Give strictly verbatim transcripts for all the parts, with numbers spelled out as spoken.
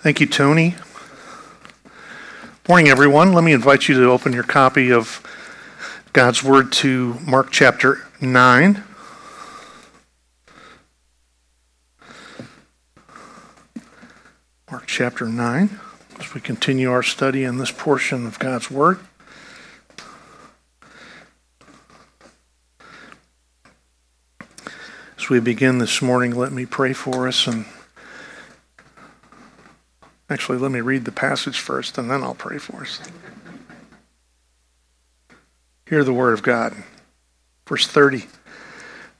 Thank you, Tony. Morning, everyone. Let me invite you to open your copy of God's Word to Mark chapter nine. Mark chapter nine, as we continue our study in this portion of God's Word. As we begin this morning, let me pray for us and Actually, let me read the passage first, and then I'll pray for us. Hear the word of God. Verse thirty.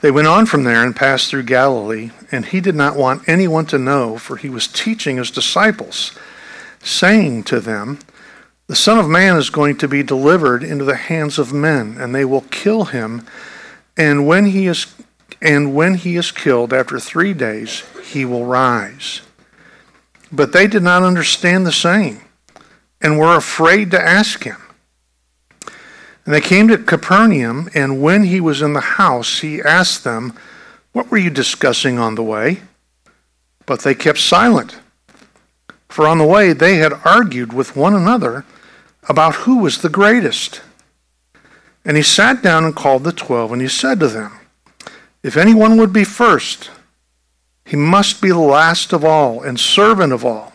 They went on from there and passed through Galilee, and he did not want anyone to know, for he was teaching his disciples, saying to them, "The Son of Man is going to be delivered into the hands of men, and they will kill him. And when he is, and when he is killed, after three days, he will rise." But they did not understand the saying, and were afraid to ask him. And they came to Capernaum, and when he was in the house, he asked them, "What were you discussing on the way?" But they kept silent, for on the way they had argued with one another about who was the greatest. And he sat down and called the twelve, and he said to them, "If anyone would be first, he must be the last of all and servant of all."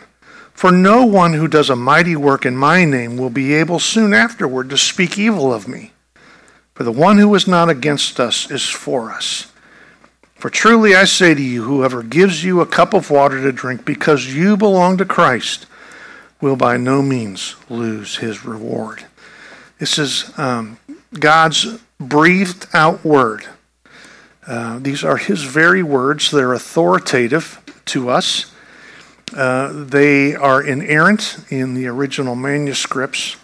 for no one who does a mighty work in my name will be able soon afterward to speak evil of me. For the one who is not against us is for us. For truly I say to you, whoever gives you a cup of water to drink because you belong to Christ will by no means lose his reward." This is um, God's breathed out word. Uh, these are his very words. They're authoritative to us. Uh, they are inerrant in the original manuscripts.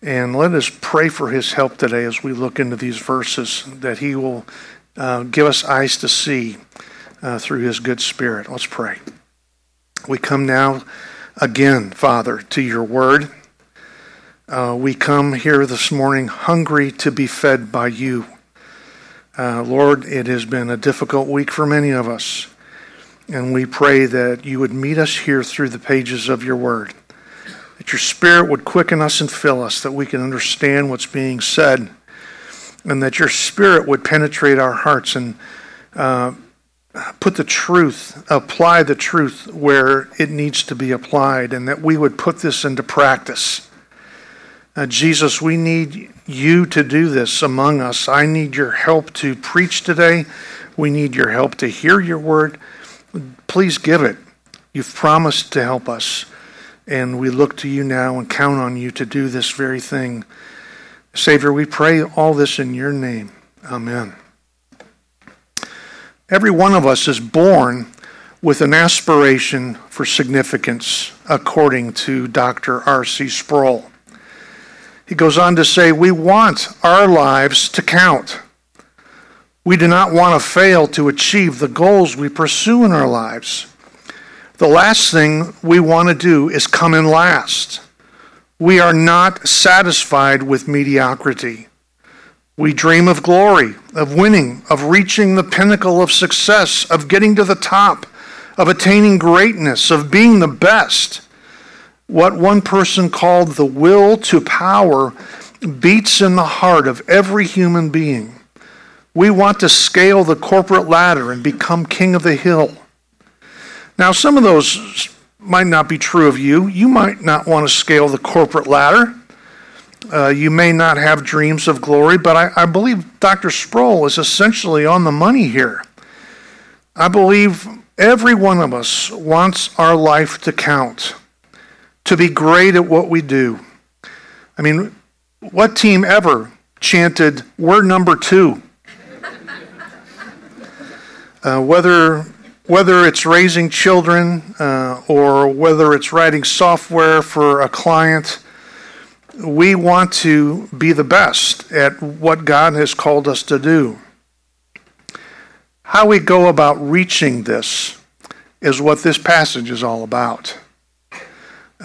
And let us pray for his help today as we look into these verses, that he will uh, give us eyes to see uh, through his good spirit. Let's pray. We come now again, Father, to your word. Uh, we come here this morning hungry to be fed by you. Uh, Lord, it has been a difficult week for many of us, and we pray that you would meet us here through the pages of your word, that your spirit would quicken us and fill us, that we can understand what's being said, and that your spirit would penetrate our hearts and uh, put the truth, apply the truth where it needs to be applied, and that we would put this into practice. Uh, Jesus, we need you to do this among us. I need your help to preach today. We need your help to hear your word. Please give it. You've promised to help us, and we look to you now and count on you to do this very thing. Savior, we pray all this in your name. Amen. Every one of us is born with an aspiration for significance, according to Doctor R C Sproul. He goes on to say, we want our lives to count. We do not want to fail to achieve the goals we pursue in our lives. The last thing we want to do is come in last. We are not satisfied with mediocrity. We dream of glory, of winning, of reaching the pinnacle of success, of getting to the top, of attaining greatness, of being the best. What one person called the will to power beats in the heart of every human being. We want to scale the corporate ladder and become king of the hill. Now, some of those might not be true of you. You might not want to scale the corporate ladder. Uh, you may not have dreams of glory, but I, I believe Doctor Sproul is essentially on the money here. I believe Every one of us wants our life to count, to be great at what we do. I mean, what team ever chanted, "We're number two"? Uh, whether whether it's raising children uh, or whether it's writing software for a client, we want to be the best at what God has called us to do. How we go about reaching this is what this passage is all about,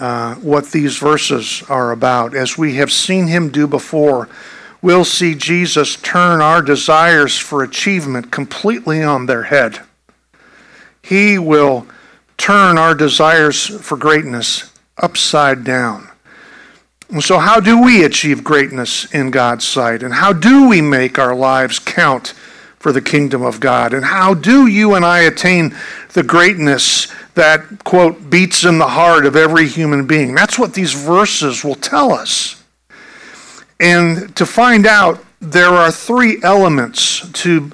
uh, what these verses are about. As we have seen him do before, we'll see Jesus turn our desires for achievement completely on their head. He will turn our desires for greatness upside down. And so how do we achieve greatness in God's sight? And how do we make our lives count for the kingdom of God? And how do you and I attain the greatness that, quote, beats in the heart of every human being? That's what these verses will tell us. And to find out, there are three elements to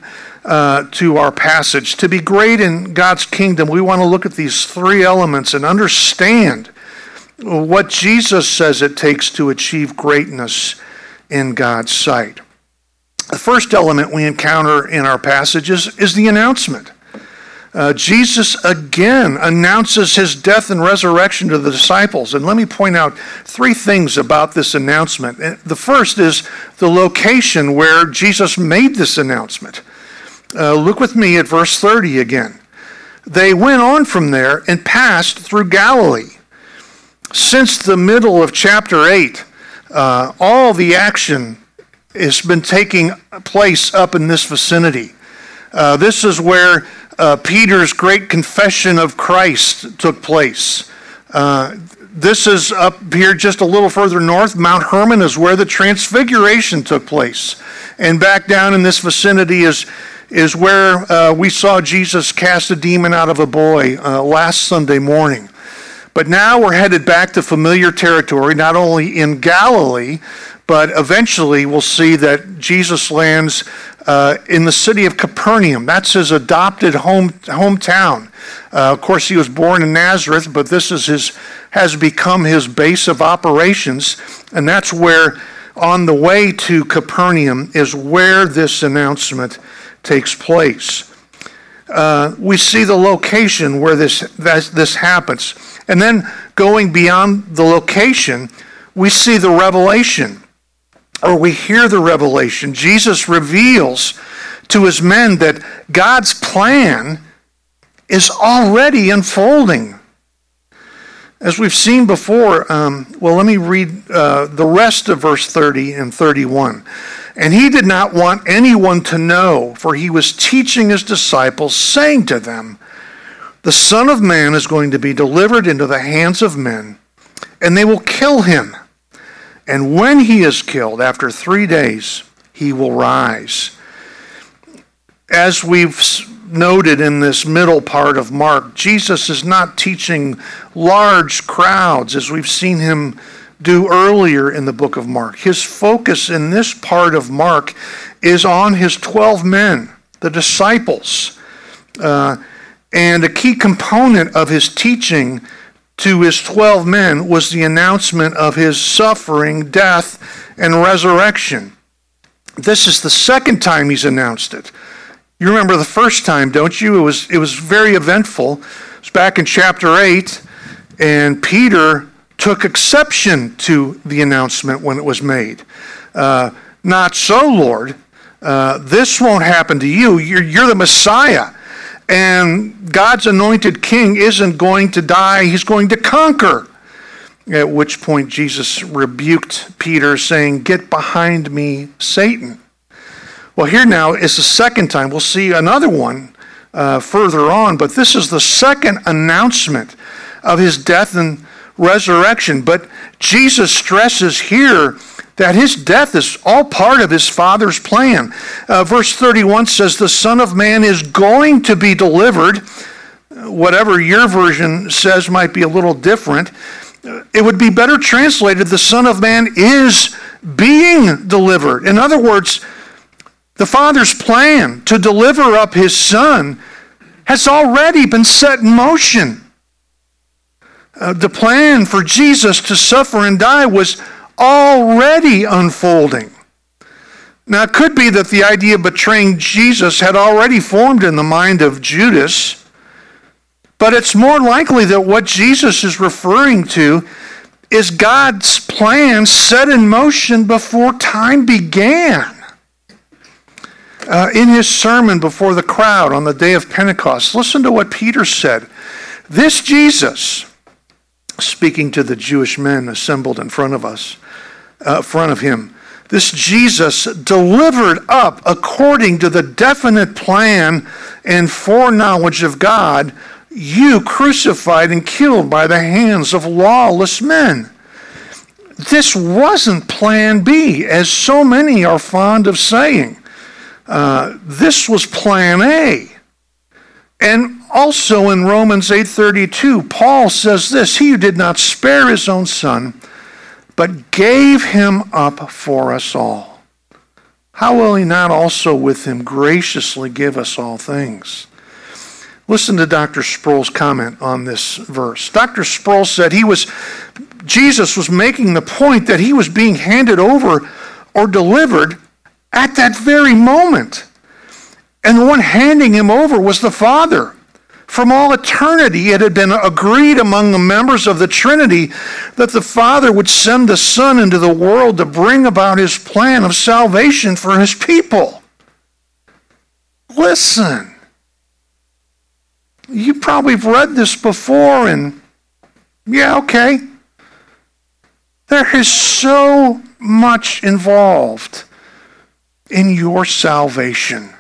uh, to our passage. To be great in God's kingdom, we want to look at these three elements and understand what Jesus says it takes to achieve greatness in God's sight. The first element we encounter in our passages is the announcement. Uh, Jesus again announces his death and resurrection to the disciples. And let me point out three things about this announcement. The first is the location where Jesus made this announcement. Uh, look with me at verse thirty again. They went on from there and passed through Galilee. Since the middle of chapter eight, uh, all the action it's been taking place up in this vicinity. Uh, this is where uh, Peter's great confession of Christ took place. Uh, this is up here just a little further north. Mount Hermon is where the transfiguration took place. And back down in this vicinity is, is where uh, we saw Jesus cast a demon out of a boy uh, last Sunday morning. But now we're headed back to familiar territory, not only in Galilee, but eventually we'll see that Jesus lands uh, in the city of Capernaum. That's his adopted home hometown. Uh, of course, he was born in Nazareth, but this is his has become his base of operations. And that's where, on the way to Capernaum, is where this announcement takes place. Uh, we see the location where this that, this happens. And then going beyond the location, we see the revelation, or we hear the revelation. Jesus reveals to his men that God's plan is already unfolding. As we've seen before, um, well, let me read uh, the rest of verse thirty and thirty-one. And he did not want anyone to know, for he was teaching his disciples, saying to them, "The Son of Man is going to be delivered into the hands of men, and they will kill him. And when he is killed, after three days, he will rise." As we've noted in this middle part of Mark, Jesus is not teaching large crowds as we've seen him do earlier in the book of Mark. His focus in this part of Mark is on his twelve men, the disciples. Uh, And a key component of his teaching to his twelve men was the announcement of his suffering, death, and resurrection. This is the second time he's announced it. You remember the first time, don't you? It was it was very eventful. It was back in chapter eight, and Peter took exception to the announcement when it was made. Uh, not so, Lord. Uh, this won't happen to you. You're, you're the Messiah. And God's anointed king isn't going to die, he's going to conquer. At which point Jesus rebuked Peter, saying, "Get behind me, Satan." Well, here now is the second time. We'll see another one uh, further on, but this is the second announcement of his death and resurrection. But Jesus stresses here that his death is all part of his Father's plan. Uh, verse thirty-one says, "The Son of Man is going to be delivered." Whatever your version says might be a little different. It would be better translated, "The Son of Man is being delivered." In other words, the Father's plan to deliver up his Son has already been set in motion. Uh, the plan for Jesus to suffer and die was already unfolding. Now, it could be that the idea of betraying Jesus had already formed in the mind of Judas, but it's more likely that what Jesus is referring to is God's plan set in motion before time began. Uh, in his sermon before the crowd on the day of Pentecost, listen to what Peter said. This Jesus, speaking to the Jewish men assembled in front of us, uh, front of him, this Jesus delivered up according to the definite plan and foreknowledge of God, you crucified and killed by the hands of lawless men. This wasn't plan B, as so many are fond of saying. Uh, this was plan A. And also in Romans eight thirty-two, Paul says this, he who did not spare his own son, but gave him up for us all, how will he not also with him graciously give us all things? Listen to Doctor Sproul's comment on this verse. Doctor Sproul said he was, Jesus was making the point that he was being handed over or delivered at that very moment. And the one handing him over was the Father. From all eternity, it had been agreed among the members of the Trinity that the Father would send the Son into the world to bring about his plan of salvation for his people. Listen. You probably have read this before, and yeah, okay. There is so much involved in your salvation.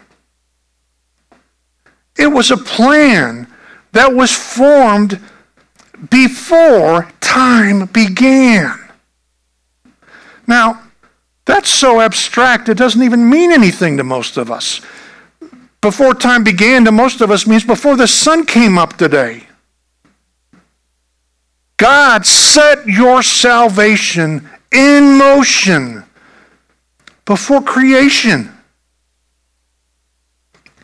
It was a plan that was formed before time began. Now, that's so abstract, it doesn't even mean anything to most of us. Before time began to most of us means before the sun came up today. God set your salvation in motion before creation.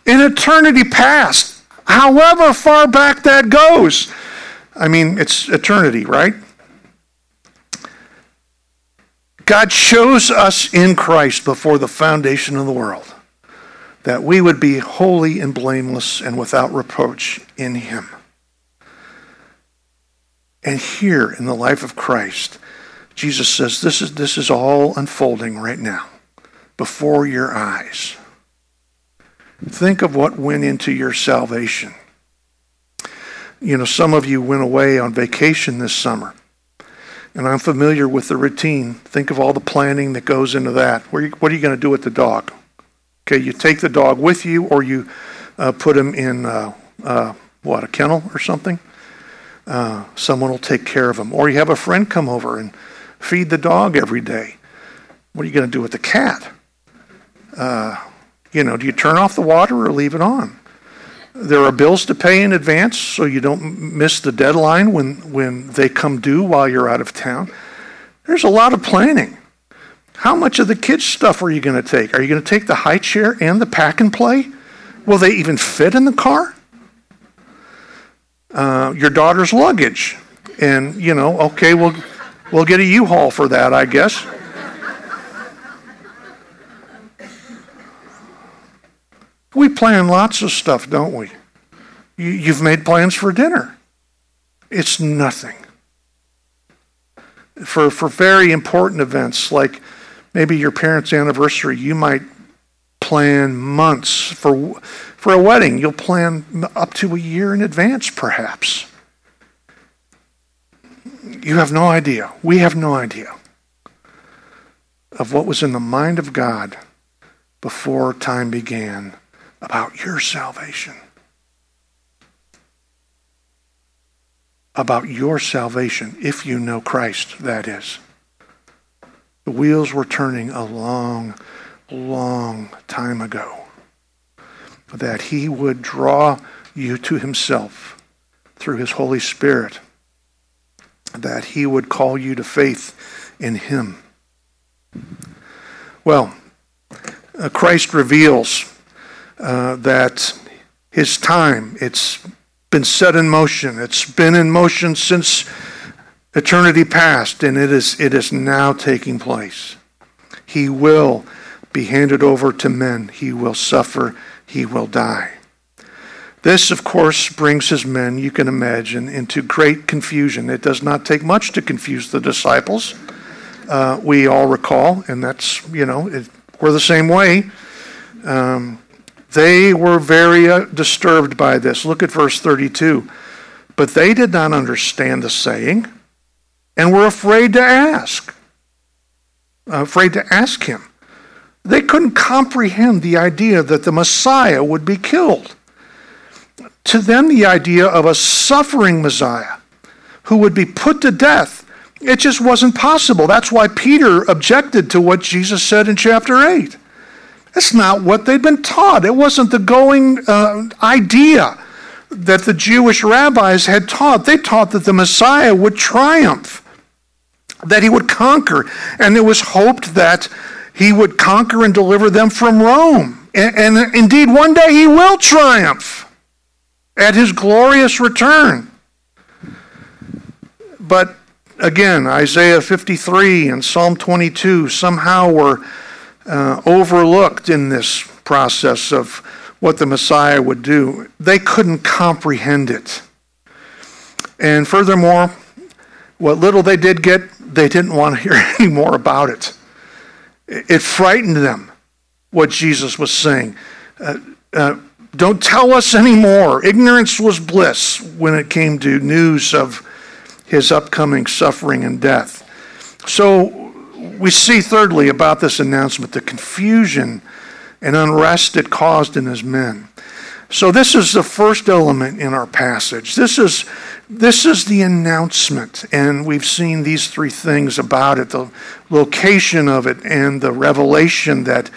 In eternity past, however far back that goes. I mean, it's eternity, right? God chose us in Christ before the foundation of the world, that we would be holy and blameless and without reproach in him. And here in the life of Christ, Jesus says, this is, this is all unfolding right now, before your eyes. Think of what went into your salvation. You know, some of you went away on vacation this summer, and I'm familiar with the routine. Think of all the planning that goes into that. What are you, what are you going to do with the dog? Okay, you take the dog with you, or you uh, put him in, uh, uh, what, a kennel or something? Uh, someone will take care of him. Or you have a friend come over and feed the dog every day. What are you going to do with the cat? Uh, you know, do you turn off the water or leave it on? There are bills to pay in advance so you don't miss the deadline when, when they come due while you're out of town. There's a lot of planning. How much of the kids' stuff are you going to take? Are you going to take the high chair and the pack and play? Will they even fit in the car? Uh, your daughter's luggage. And, you know, okay, we'll we'll get a U-Haul for that, I guess. We plan lots of stuff, don't we? You, you've made plans for dinner. It's nothing. For, for very important events like maybe your parents' anniversary, you might plan months. For for a wedding, you'll plan up to a year in advance, perhaps. You have no idea. We have no idea of what was in the mind of God before time began about your salvation. About your salvation, if you know Christ, that is. The wheels were turning a long, long time ago, that he would draw you to himself through his Holy Spirit, that he would call you to faith in him. Well, uh, Christ reveals uh, that his time. It's been set in motion. It's been in motion since eternity past, and it is it is now taking place. He will be handed over to men. He will suffer. He will die. This, of course, brings his men, you can imagine, into great confusion. It does not take much to confuse the disciples. Uh, we all recall, and that's, you know, it, we're the same way. Um, they were very uh, disturbed by this. Look at verse thirty-two. But they did not understand the saying and were afraid to ask. Uh, afraid to ask him. They couldn't comprehend the idea that the Messiah would be killed. To them, the idea of a suffering Messiah who would be put to death, it just wasn't possible. That's why Peter objected to what Jesus said in chapter eight. That's not what they'd been taught. It wasn't the going uh, idea that the Jewish rabbis had taught. They taught that the Messiah would triumph, that he would conquer, and it was hoped that he would conquer and deliver them from Rome. And, and indeed, one day he will triumph at his glorious return. But again, Isaiah fifty-three and Psalm twenty-two somehow were uh, overlooked in this process of what the Messiah would do. They couldn't comprehend it. And furthermore, what little they did get, they didn't want to hear any more about it. It frightened them, what Jesus was saying. Uh, uh, Don't tell us anymore. Ignorance was bliss when it came to news of his upcoming suffering and death. So we see, thirdly, about this announcement, the confusion and unrest it caused in his men. So this is the first element in our passage. This is this is the announcement, and we've seen these three things about it, the location of it and the revelation that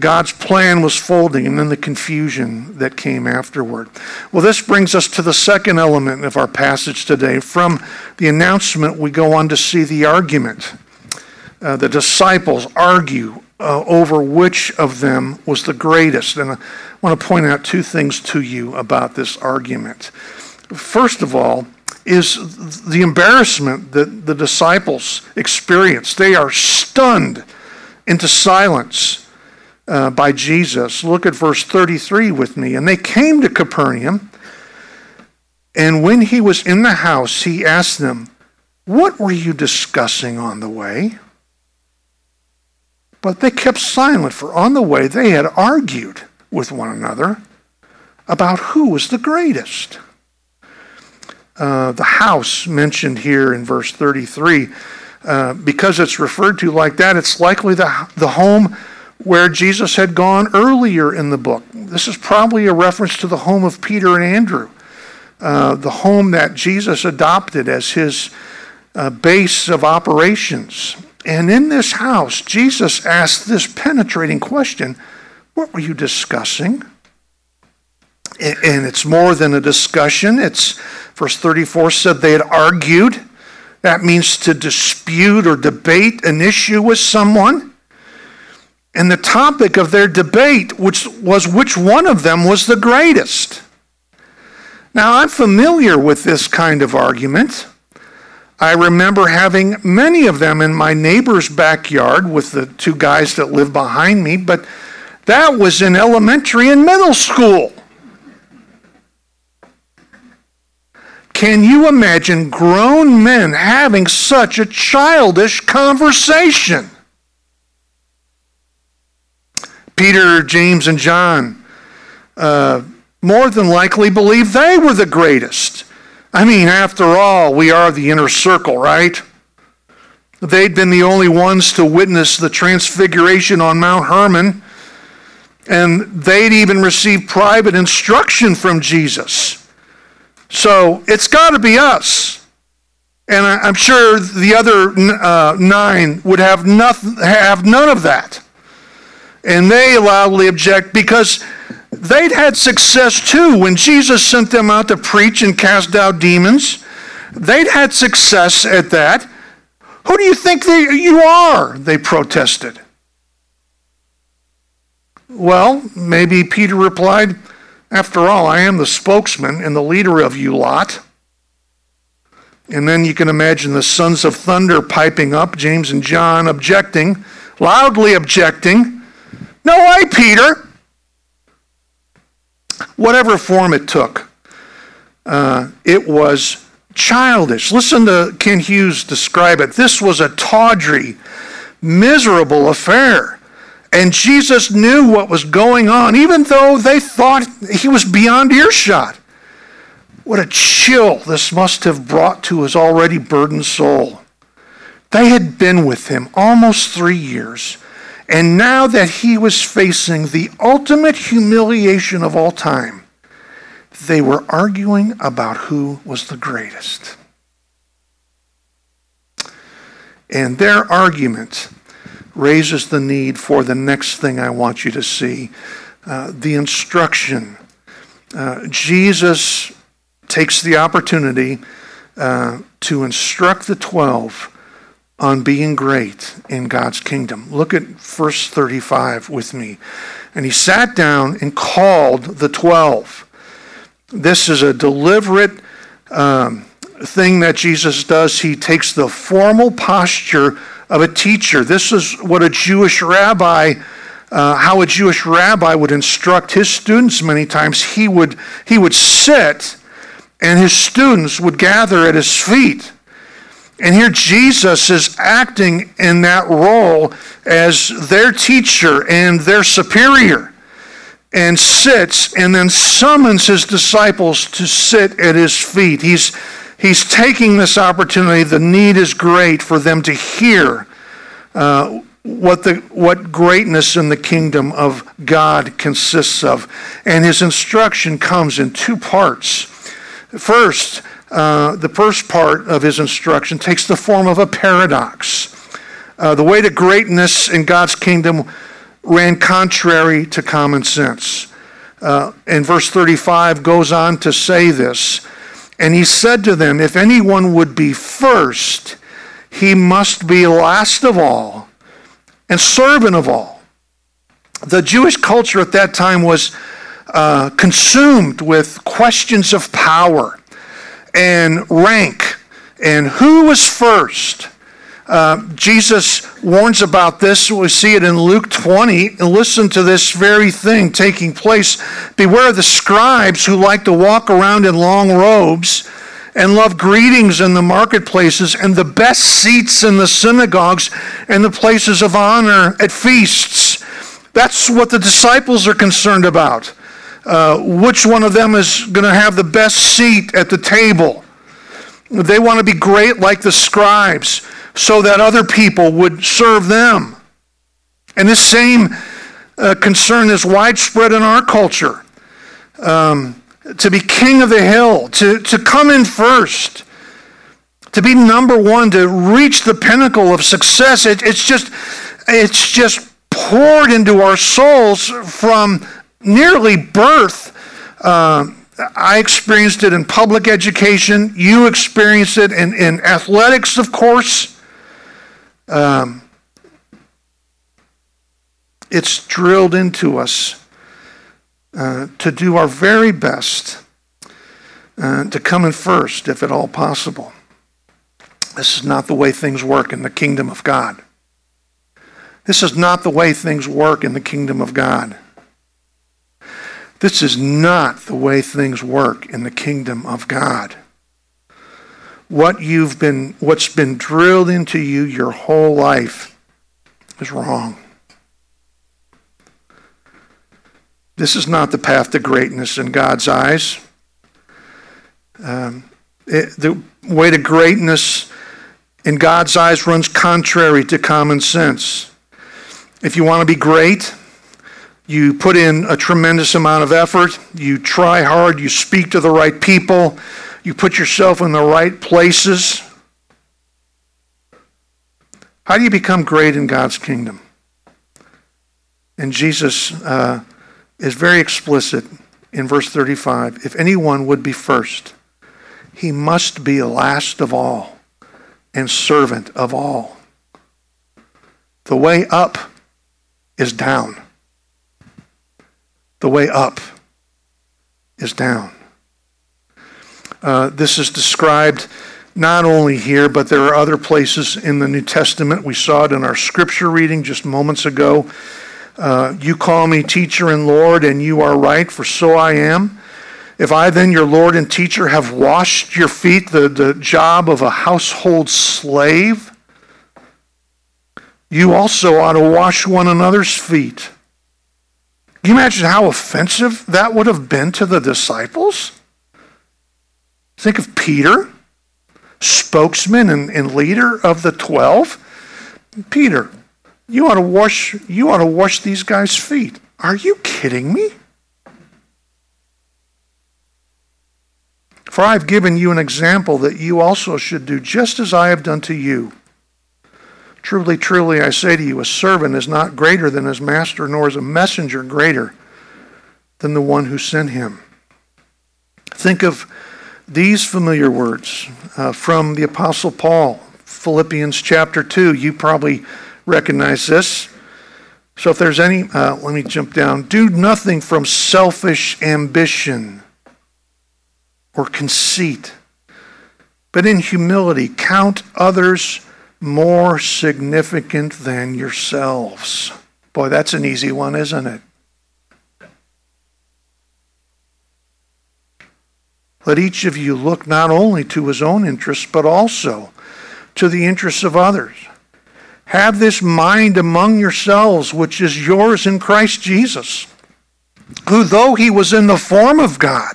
God's plan was folding, and then the confusion that came afterward. Well, this brings us to the second element of our passage today. From the announcement, we go on to see the argument. Uh, the disciples argue uh, over which of them was the greatest. And I want to point out two things to you about this argument. First of all, is the embarrassment that the disciples experience. They are stunned into silence Uh, by Jesus. Look at verse thirty-three with me. And they came to Capernaum, and when he was in the house, he asked them, "What were you discussing on the way?" But they kept silent, for on the way they had argued with one another about who was the greatest. Uh, the house mentioned here in verse thirty-three, uh, because it's referred to like that, it's likely the, the home where Jesus had gone earlier in the book. This is probably a reference to the home of Peter and Andrew, uh, the home that Jesus adopted as his uh, base of operations. And in this house, Jesus asked this penetrating question, "What were you discussing?" And it's more than a discussion. It's verse thirty-four said they had argued. That means to dispute or debate an issue with someone. And the topic of their debate which was which one of them was the greatest. Now, I'm familiar with this kind of argument. I remember having many of them in my neighbor's backyard with the two guys that lived behind me, but that was in elementary and middle school. Can you imagine grown men having such a childish conversation? Peter, James, and John uh, more than likely believed they were the greatest. I mean, after all, we are the inner circle, right? They'd been the only ones to witness the transfiguration on Mount Hermon, and they'd even received private instruction from Jesus. So it's got to be us. And I, I'm sure the other uh, nine would have, nothing, have none of that. And they loudly object because they'd had success too. When Jesus sent them out to preach and cast out demons, they'd had success at that. "Who do you think they, you are?" they protested. Well, maybe Peter replied, After all, I am the spokesman and the leader of you lot. And then you can imagine the sons of thunder piping up, James and John objecting, loudly objecting. No way, Peter! Whatever form it took, uh, it was childish. Listen to Kent Hughes describe it. This was a tawdry, miserable affair. And Jesus knew what was going on, even though they thought he was beyond earshot. What a chill this must have brought to his already burdened soul. They had been with him almost three years, and now that he was facing the ultimate humiliation of all time, they were arguing about who was the greatest. And their argument raises the need for the next thing I want you to see, uh, the instruction. Uh, Jesus takes the opportunity uh, to instruct the twelve on being great in God's kingdom. Look at verse thirty-five with me. And he sat down and called the twelve. This is a deliberate um, thing that Jesus does. He takes the formal posture of a teacher. This is what a Jewish rabbi Uh, how a Jewish rabbi would instruct his students many times. He would, he would sit and his students would gather at his feet. And here Jesus is acting in that role as their teacher and their superior, and sits and then summons his disciples to sit at his feet. He's, he's taking this opportunity. The need is great for them to hear uh, What the what greatness in the kingdom of God consists of. And his instruction comes in two parts. First, uh, the first part of his instruction takes the form of a paradox. Uh, the way to greatness in God's kingdom ran contrary to common sense. Uh, and verse thirty-five goes on to say this. And he said to them, if anyone would be first, he must be last of all and servant of all. The Jewish culture at that time was uh, consumed with questions of power and rank and who was first. Uh, Jesus warns about this. We see it in Luke twenty. And listen to this very thing taking place. Beware of the scribes who like to walk around in long robes and love greetings in the marketplaces and the best seats in the synagogues and the places of honor at feasts. That's what the disciples are concerned about. Uh, which one of them is going to have the best seat at the table? They want to be great like the scribes so that other people would serve them. And this same uh, concern is widespread in our culture. Um... to be king of the hill, to, to come in first, to be number one, to reach the pinnacle of success. It, it's just it's just poured into our souls from nearly birth. Uh, I experienced it in public education. You experienced it in, in athletics, of course. Um, it's drilled into us. Uh, to do our very best, uh, to come in first, if at all possible. This is not the way things work in the kingdom of God. This is not the way things work in the kingdom of God. This is not the way things work in the kingdom of God. What you've been, what's been drilled into you your whole life is wrong. This is not the path to greatness in God's eyes. Um, it, the way to greatness in God's eyes runs contrary to common sense. If you want to be great, you put in a tremendous amount of effort, you try hard, you speak to the right people, you put yourself in the right places. How do you become great in God's kingdom? And Jesus uh, is very explicit in verse thirty-five. If anyone would be first, he must be last of all and servant of all. The way up is down. The way up is down. Uh, this is described not only here, but there are other places in the New Testament. We saw it in our scripture reading just moments ago. Uh, you call me teacher and Lord, and you are right, for so I am. If I then, your Lord and teacher, have washed your feet, the, the job of a household slave, you also ought to wash one another's feet. Can you imagine how offensive that would have been to the disciples? Think of Peter, spokesman and, and leader of the twelve. Peter, you ought to wash, you ought to wash these guys' feet. Are you kidding me? For I have given you an example that you also should do just as I have done to you. Truly, truly, I say to you, a servant is not greater than his master, nor is a messenger greater than the one who sent him. Think of these familiar words uh, from the Apostle Paul, Philippians chapter two. You probably recognize this. So if there's any, uh, let me jump down. Do nothing from selfish ambition or conceit, but in humility count others more significant than yourselves. Boy, that's an easy one, isn't it? Let each of you look not only to his own interests, but also to the interests of others. Have this mind among yourselves, which is yours in Christ Jesus, who, though he was in the form of God,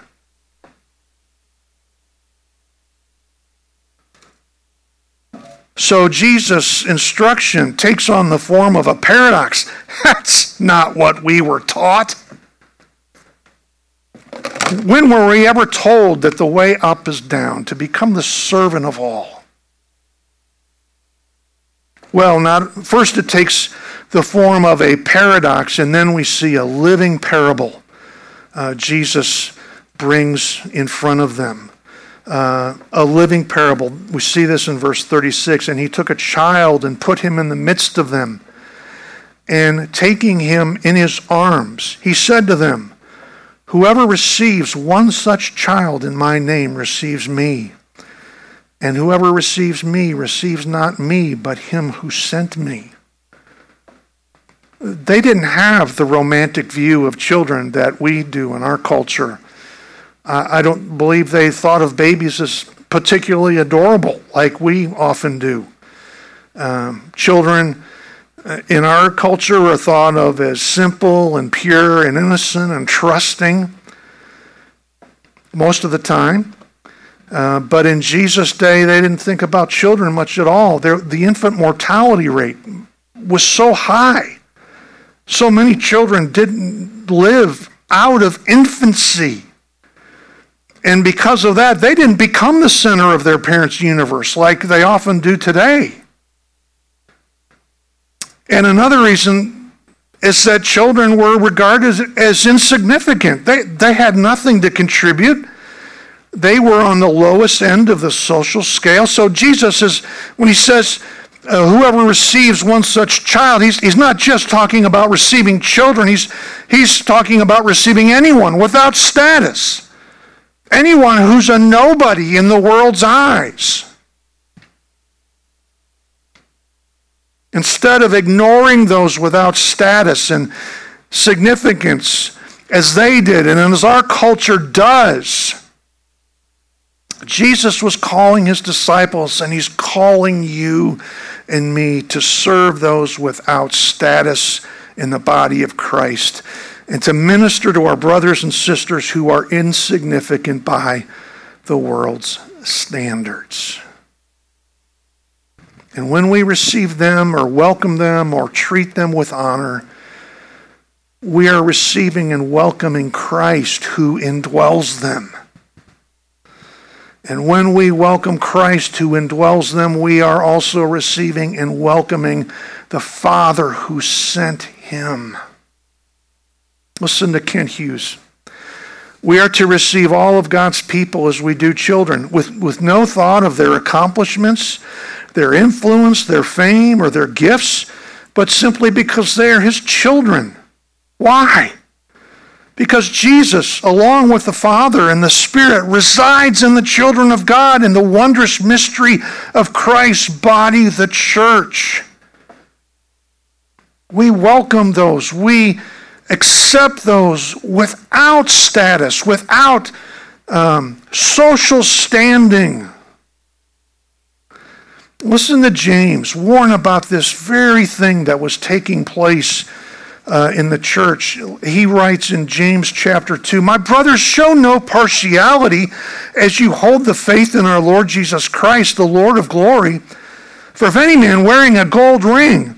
So Jesus' instruction takes on the form of a paradox. That's not what we were taught. When were we ever told that the way up is down, to become the servant of all? Well, not, first it takes the form of a paradox, and then we see a living parable uh, Jesus brings in front of them. Uh, a living parable. We see this in verse thirty-six. And he took a child and put him in the midst of them. And taking him in his arms, he said to them, whoever receives one such child in my name receives me. And whoever receives me receives not me, but him who sent me. They didn't have the romantic view of children that we do in our culture. I don't believe they thought of babies as particularly adorable like we often do. Um, children in our culture are thought of as simple and pure and innocent and trusting most of the time. Uh, but in Jesus' day, they didn't think about children much at all. Their, the infant mortality rate was so high. So many children didn't live out of infancy. And because of that, they didn't become the center of their parents' universe like they often do today. And another reason is that children were regarded as insignificant. They, they had nothing to contribute. They were on the lowest end of the social scale. So Jesus is, when he says, uh, whoever receives one such child, he's, he's not just talking about receiving children. He's, he's talking about receiving anyone without status. Anyone who's a nobody in the world's eyes. Instead of ignoring those without status and significance as they did and as our culture does, Jesus was calling his disciples, and he's calling you and me to serve those without status in the body of Christ, and to minister to our brothers and sisters who are insignificant by the world's standards. And when we receive them or welcome them or treat them with honor, we are receiving and welcoming Christ who indwells them. And when we welcome Christ who indwells them, we are also receiving and welcoming the Father who sent him. Listen to Kent Hughes. We are to receive all of God's people as we do children, with, with no thought of their accomplishments, their influence, their fame, or their gifts, but simply because they are his children. Why? Because Jesus, along with the Father and the Spirit, resides in the children of God in the wondrous mystery of Christ's body, the church. We welcome those. We accept those without status, without um, social standing. Listen to James warn about this very thing that was taking place Uh, in the church. He writes in James chapter two, "My brothers, show no partiality as you hold the faith in our Lord Jesus Christ, the Lord of glory. For if any man wearing a gold ring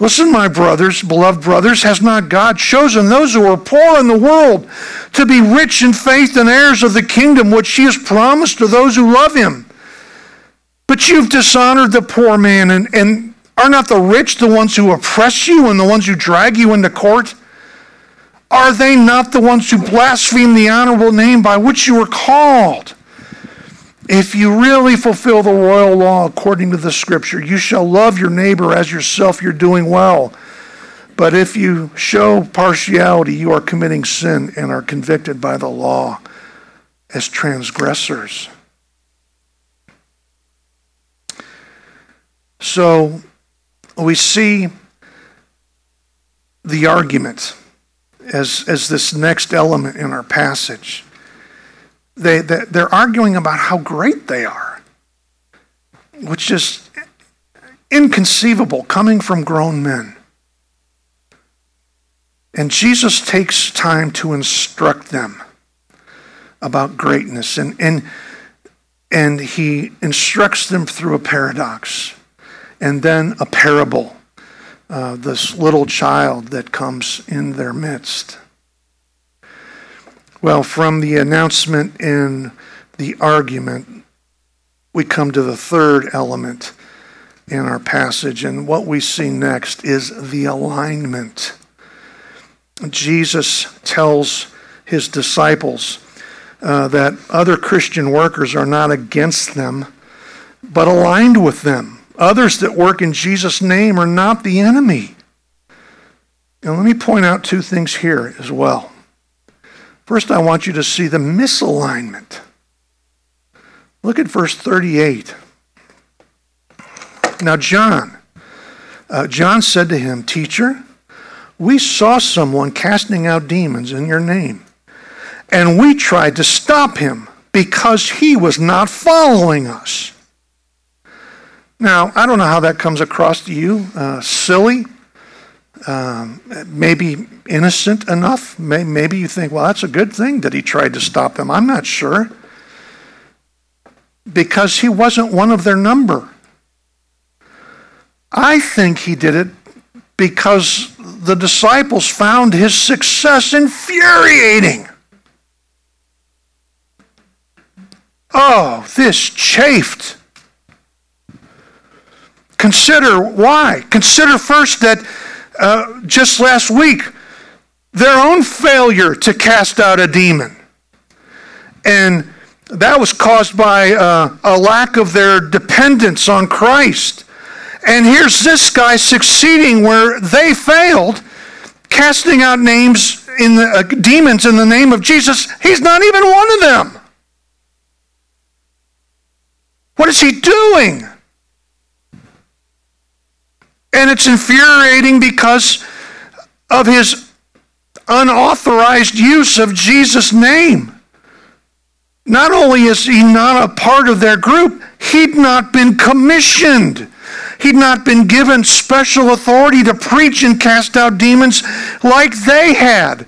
Listen, my brothers, beloved brothers, has not God chosen those who are poor in the world to be rich in faith and heirs of the kingdom which he has promised to those who love him? But you've dishonored the poor man, and, and are not the rich the ones who oppress you and the ones who drag you into court? Are they not the ones who blaspheme the honorable name by which you were called? If you really fulfill the royal law according to the scripture, you shall love your neighbor as yourself, you're doing well. But if you show partiality, you are committing sin and are convicted by the law as transgressors." So we see the argument As, as this next element in our passage. They, they, they're arguing about how great they are, which is inconceivable coming from grown men. And Jesus takes time to instruct them about greatness. And, and, and he instructs them through a paradox and then a parable. Uh, this little child that comes in their midst. Well, from the announcement and the argument, we come to the third element in our passage, and what we see next is the alignment. Jesus tells his disciples uh, that other Christian workers are not against them, but aligned with them. Others that work in Jesus' name are not the enemy. Now let me point out two things here as well. First, I want you to see the misalignment. Look at verse thirty-eight. Now John, uh, John said to him, "Teacher, we saw someone casting out demons in your name, and we tried to stop him because he was not following us." Now, I don't know how that comes across to you. Uh, silly, um, maybe innocent enough. Maybe you think, well, that's a good thing that he tried to stop them. I'm not sure. Because he wasn't one of their number. I think he did it because the disciples found his success infuriating. Oh, this chafed. Consider why. Consider first that uh, just last week, their own failure to cast out a demon. And that was caused by uh, a lack of their dependence on Christ. And here's this guy succeeding where they failed, casting out names in the, uh, demons in the name of Jesus. He's not even one of them. What is he doing? And it's infuriating because of his unauthorized use of Jesus' name. Not only is he not a part of their group, he'd not been commissioned. He'd not been given special authority to preach and cast out demons like they had.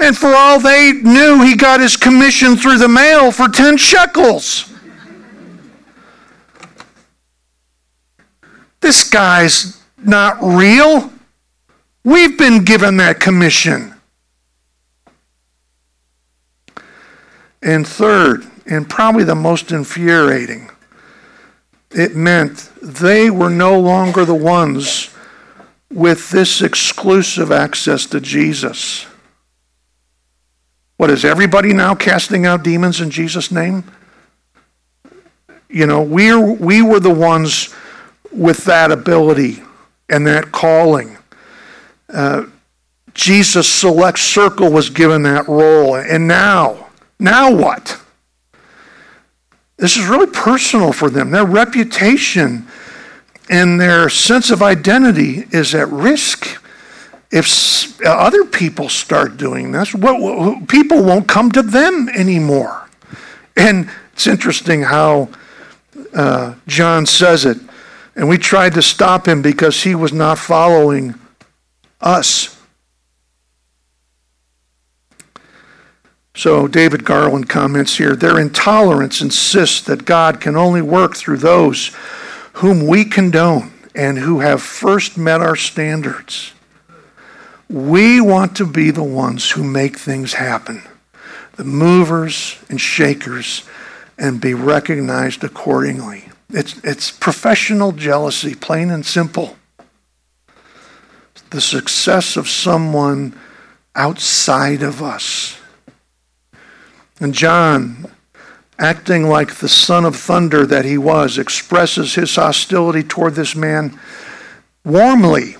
And for all they knew, he got his commission through the mail for ten shekels. This guy's not real. We've been given that commission. And third, and probably the most infuriating, it meant they were no longer the ones with this exclusive access to Jesus. What, is everybody now casting out demons in Jesus' name? You know, we're, we were the ones with that ability and that calling. Uh, Jesus' select circle was given that role. And now, now what? This is really personal for them. Their reputation and their sense of identity is at risk. If other people start doing this, what, people won't come to them anymore. And it's interesting how uh, John says it. And we tried to stop him because he was not following us. So David Garland comments here, their intolerance insists that God can only work through those whom we condone and who have first met our standards. We want to be the ones who make things happen, the movers and shakers, and be recognized accordingly. It's, it's professional jealousy, plain and simple. The success of someone outside of us. And John, acting like the son of thunder that he was, expresses his hostility toward this man warmly,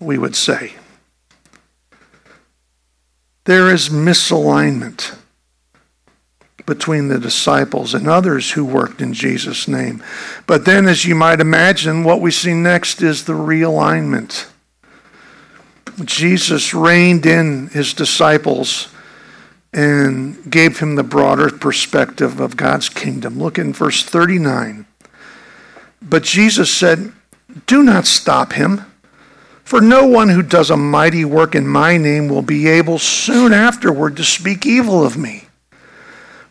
we would say. There is misalignment between the disciples and others who worked in Jesus' name. But then, as you might imagine, what we see next is the realignment. Jesus reined in his disciples and gave him the broader perspective of God's kingdom. Look in verse thirty-nine. But Jesus said, "Do not stop him. For no one who does a mighty work in my name will be able soon afterward to speak evil of me.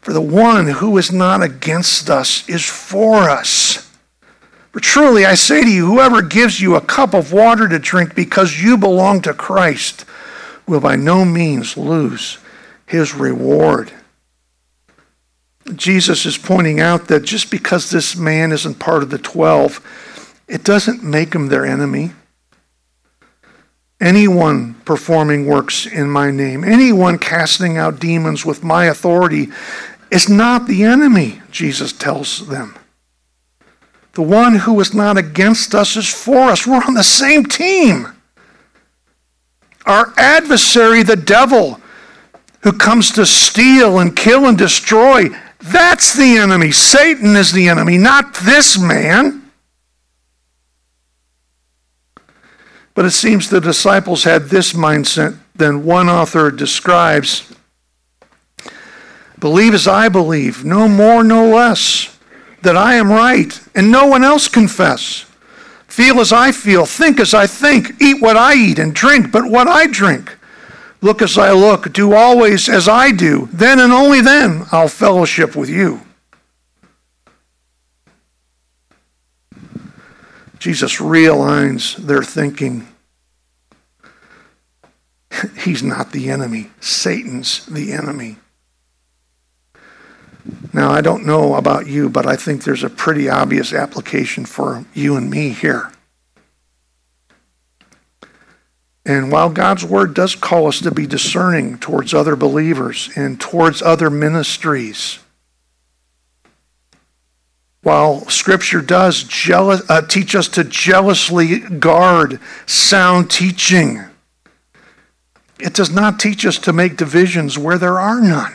For the one who is not against us is for us. For truly I say to you, whoever gives you a cup of water to drink because you belong to Christ will by no means lose his reward." Jesus is pointing out that just because this man isn't part of the twelve, it doesn't make him their enemy. Anyone performing works in my name, anyone casting out demons with my authority is not the enemy, Jesus tells them. The one who is not against us is for us. We're on the same team. Our adversary, the devil, who comes to steal and kill and destroy, that's the enemy. Satan is the enemy, not this man. But it seems the disciples had this mindset. Then one author describes, believe as I believe, no more, no less, that I am right, and no one else confess. Feel as I feel, think as I think, eat what I eat, and drink but what I drink. Look as I look, do always as I do, then and only then I'll fellowship with you. Jesus realigns their thinking. He's not the enemy. Satan's the enemy. Now, I don't know about you, but I think there's a pretty obvious application for you and me here. And while God's word does call us to be discerning towards other believers and towards other ministries, while Scripture does jealous, uh, teach us to jealously guard sound teaching, it does not teach us to make divisions where there are none.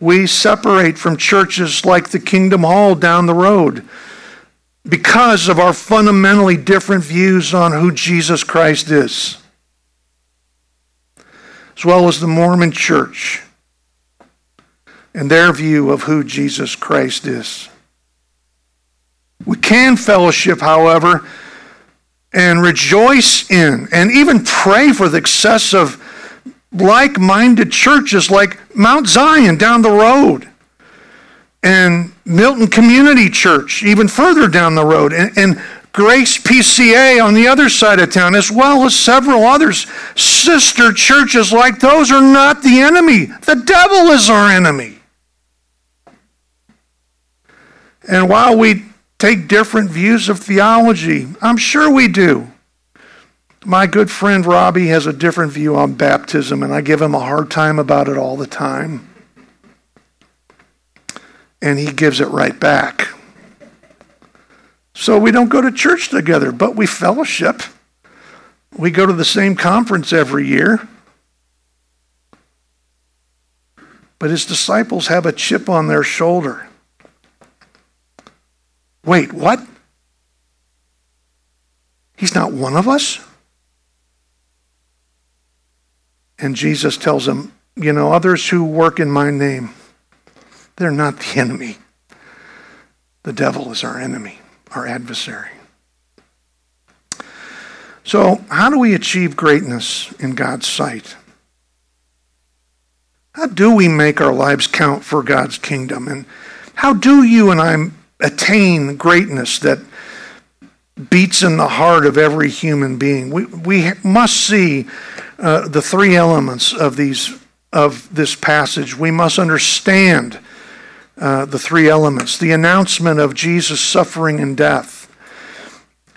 We separate from churches like the Kingdom Hall down the road because of our fundamentally different views on who Jesus Christ is, as well as the Mormon Church. and their view of who Jesus Christ is. We can fellowship, however, and rejoice in and even pray for the success of like-minded churches like Mount Zion down the road and Milton Community Church even further down the road and, and Grace P C A on the other side of town, as well as several others. Sister churches like those are not the enemy. The devil is our enemy. And while we take different views of theology, I'm sure we do. My good friend Robbie has a different view on baptism, and I give him a hard time about it all the time. And he gives it right back. So we don't go to church together, but we fellowship. We go to the same conference every year. But his disciples have a chip on their shoulder. Wait, what? He's not one of us? And Jesus tells them, you know, others who work in my name, they're not the enemy. The devil is our enemy, our adversary. So, how do we achieve greatness in God's sight? How do we make our lives count for God's kingdom? And how do you and I attain greatness that beats in the heart of every human being? We we must see uh, the three elements of these of this passage. We must understand uh, the three elements: the announcement of Jesus' suffering and death,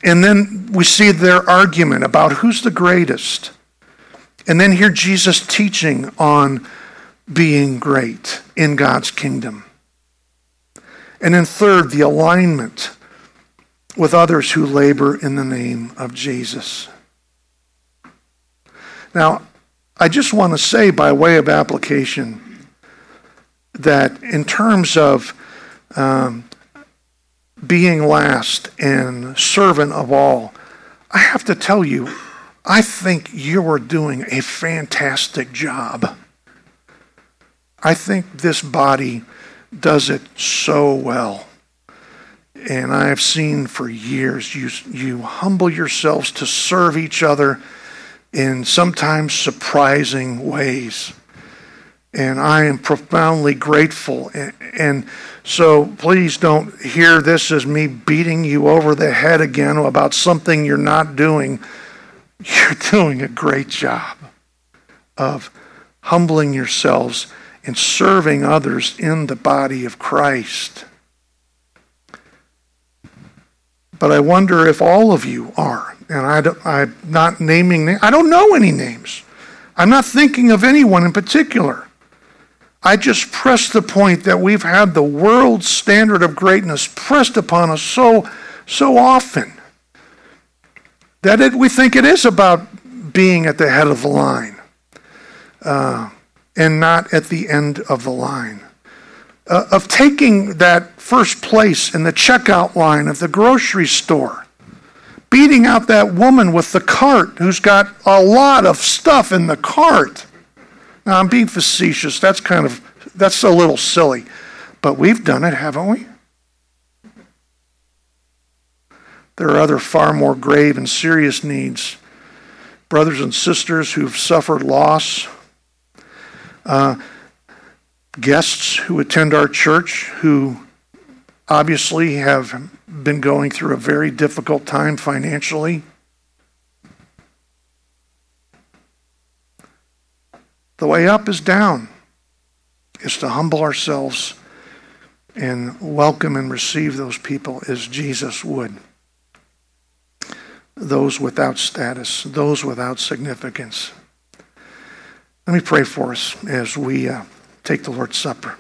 and then we see their argument about who's the greatest, and then hear Jesus teaching on being great in God's kingdom. And then third, the alignment with others who labor in the name of Jesus. Now, I just want to say by way of application that in terms of um, being last and servant of all, I have to tell you, I think you are doing a fantastic job. I think this body does it so well. And I've seen for years, you you humble yourselves to serve each other in sometimes surprising ways. And I am profoundly grateful. And, and so please don't hear this as me beating you over the head again about something you're not doing. You're doing a great job of humbling yourselves and serving others in the body of Christ. But I wonder if all of you are. And I don't, I'm not naming names. I don't know any names. I'm not thinking of anyone in particular. I just press the point that we've had the world's standard of greatness pressed upon us so, so often that it, we think it is about being at the head of the line. Uh, and not at the end of the line, uh, of taking that first place in the checkout line of the grocery store, beating out that woman with the cart who's got a lot of stuff in the cart. Now, I'm being facetious. That's kind of, that's a little silly, but we've done it, haven't we? There are other far more grave and serious needs. Brothers and sisters who've suffered loss, Uh, guests who attend our church who obviously have been going through a very difficult time financially. The way up is down, is to humble ourselves and welcome and receive those people as Jesus would. Those without status, those without significance. Let me pray for us as we uh, take the Lord's Supper.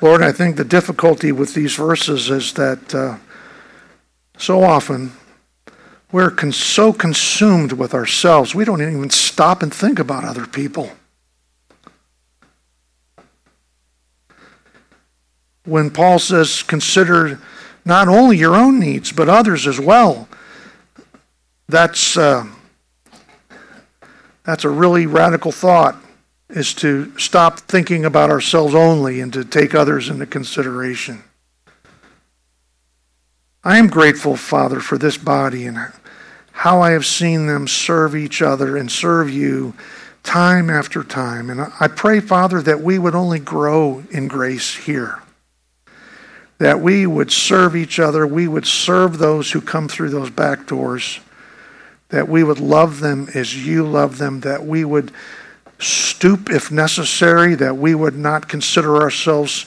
Lord, I think the difficulty with these verses is that uh, so often we're con- so consumed with ourselves, we don't even stop and think about other people. When Paul says, consider not only your own needs, but others as well. That's uh, that's a really radical thought, is to stop thinking about ourselves only and to take others into consideration. I am grateful, Father, for this body and how I have seen them serve each other and serve you time after time. And I pray, Father, that we would only grow in grace here, that we would serve each other, we would serve those who come through those back doors, that we would love them as you love them, that we would stoop if necessary, that we would not consider ourselves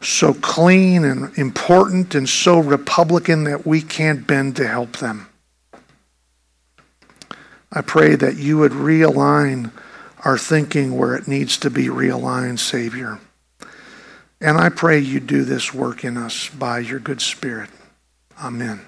so clean and important and so Republican that we can't bend to help them. I pray that you would realign our thinking where it needs to be realigned, Savior. And I pray you do this work in us by your good Spirit. Amen.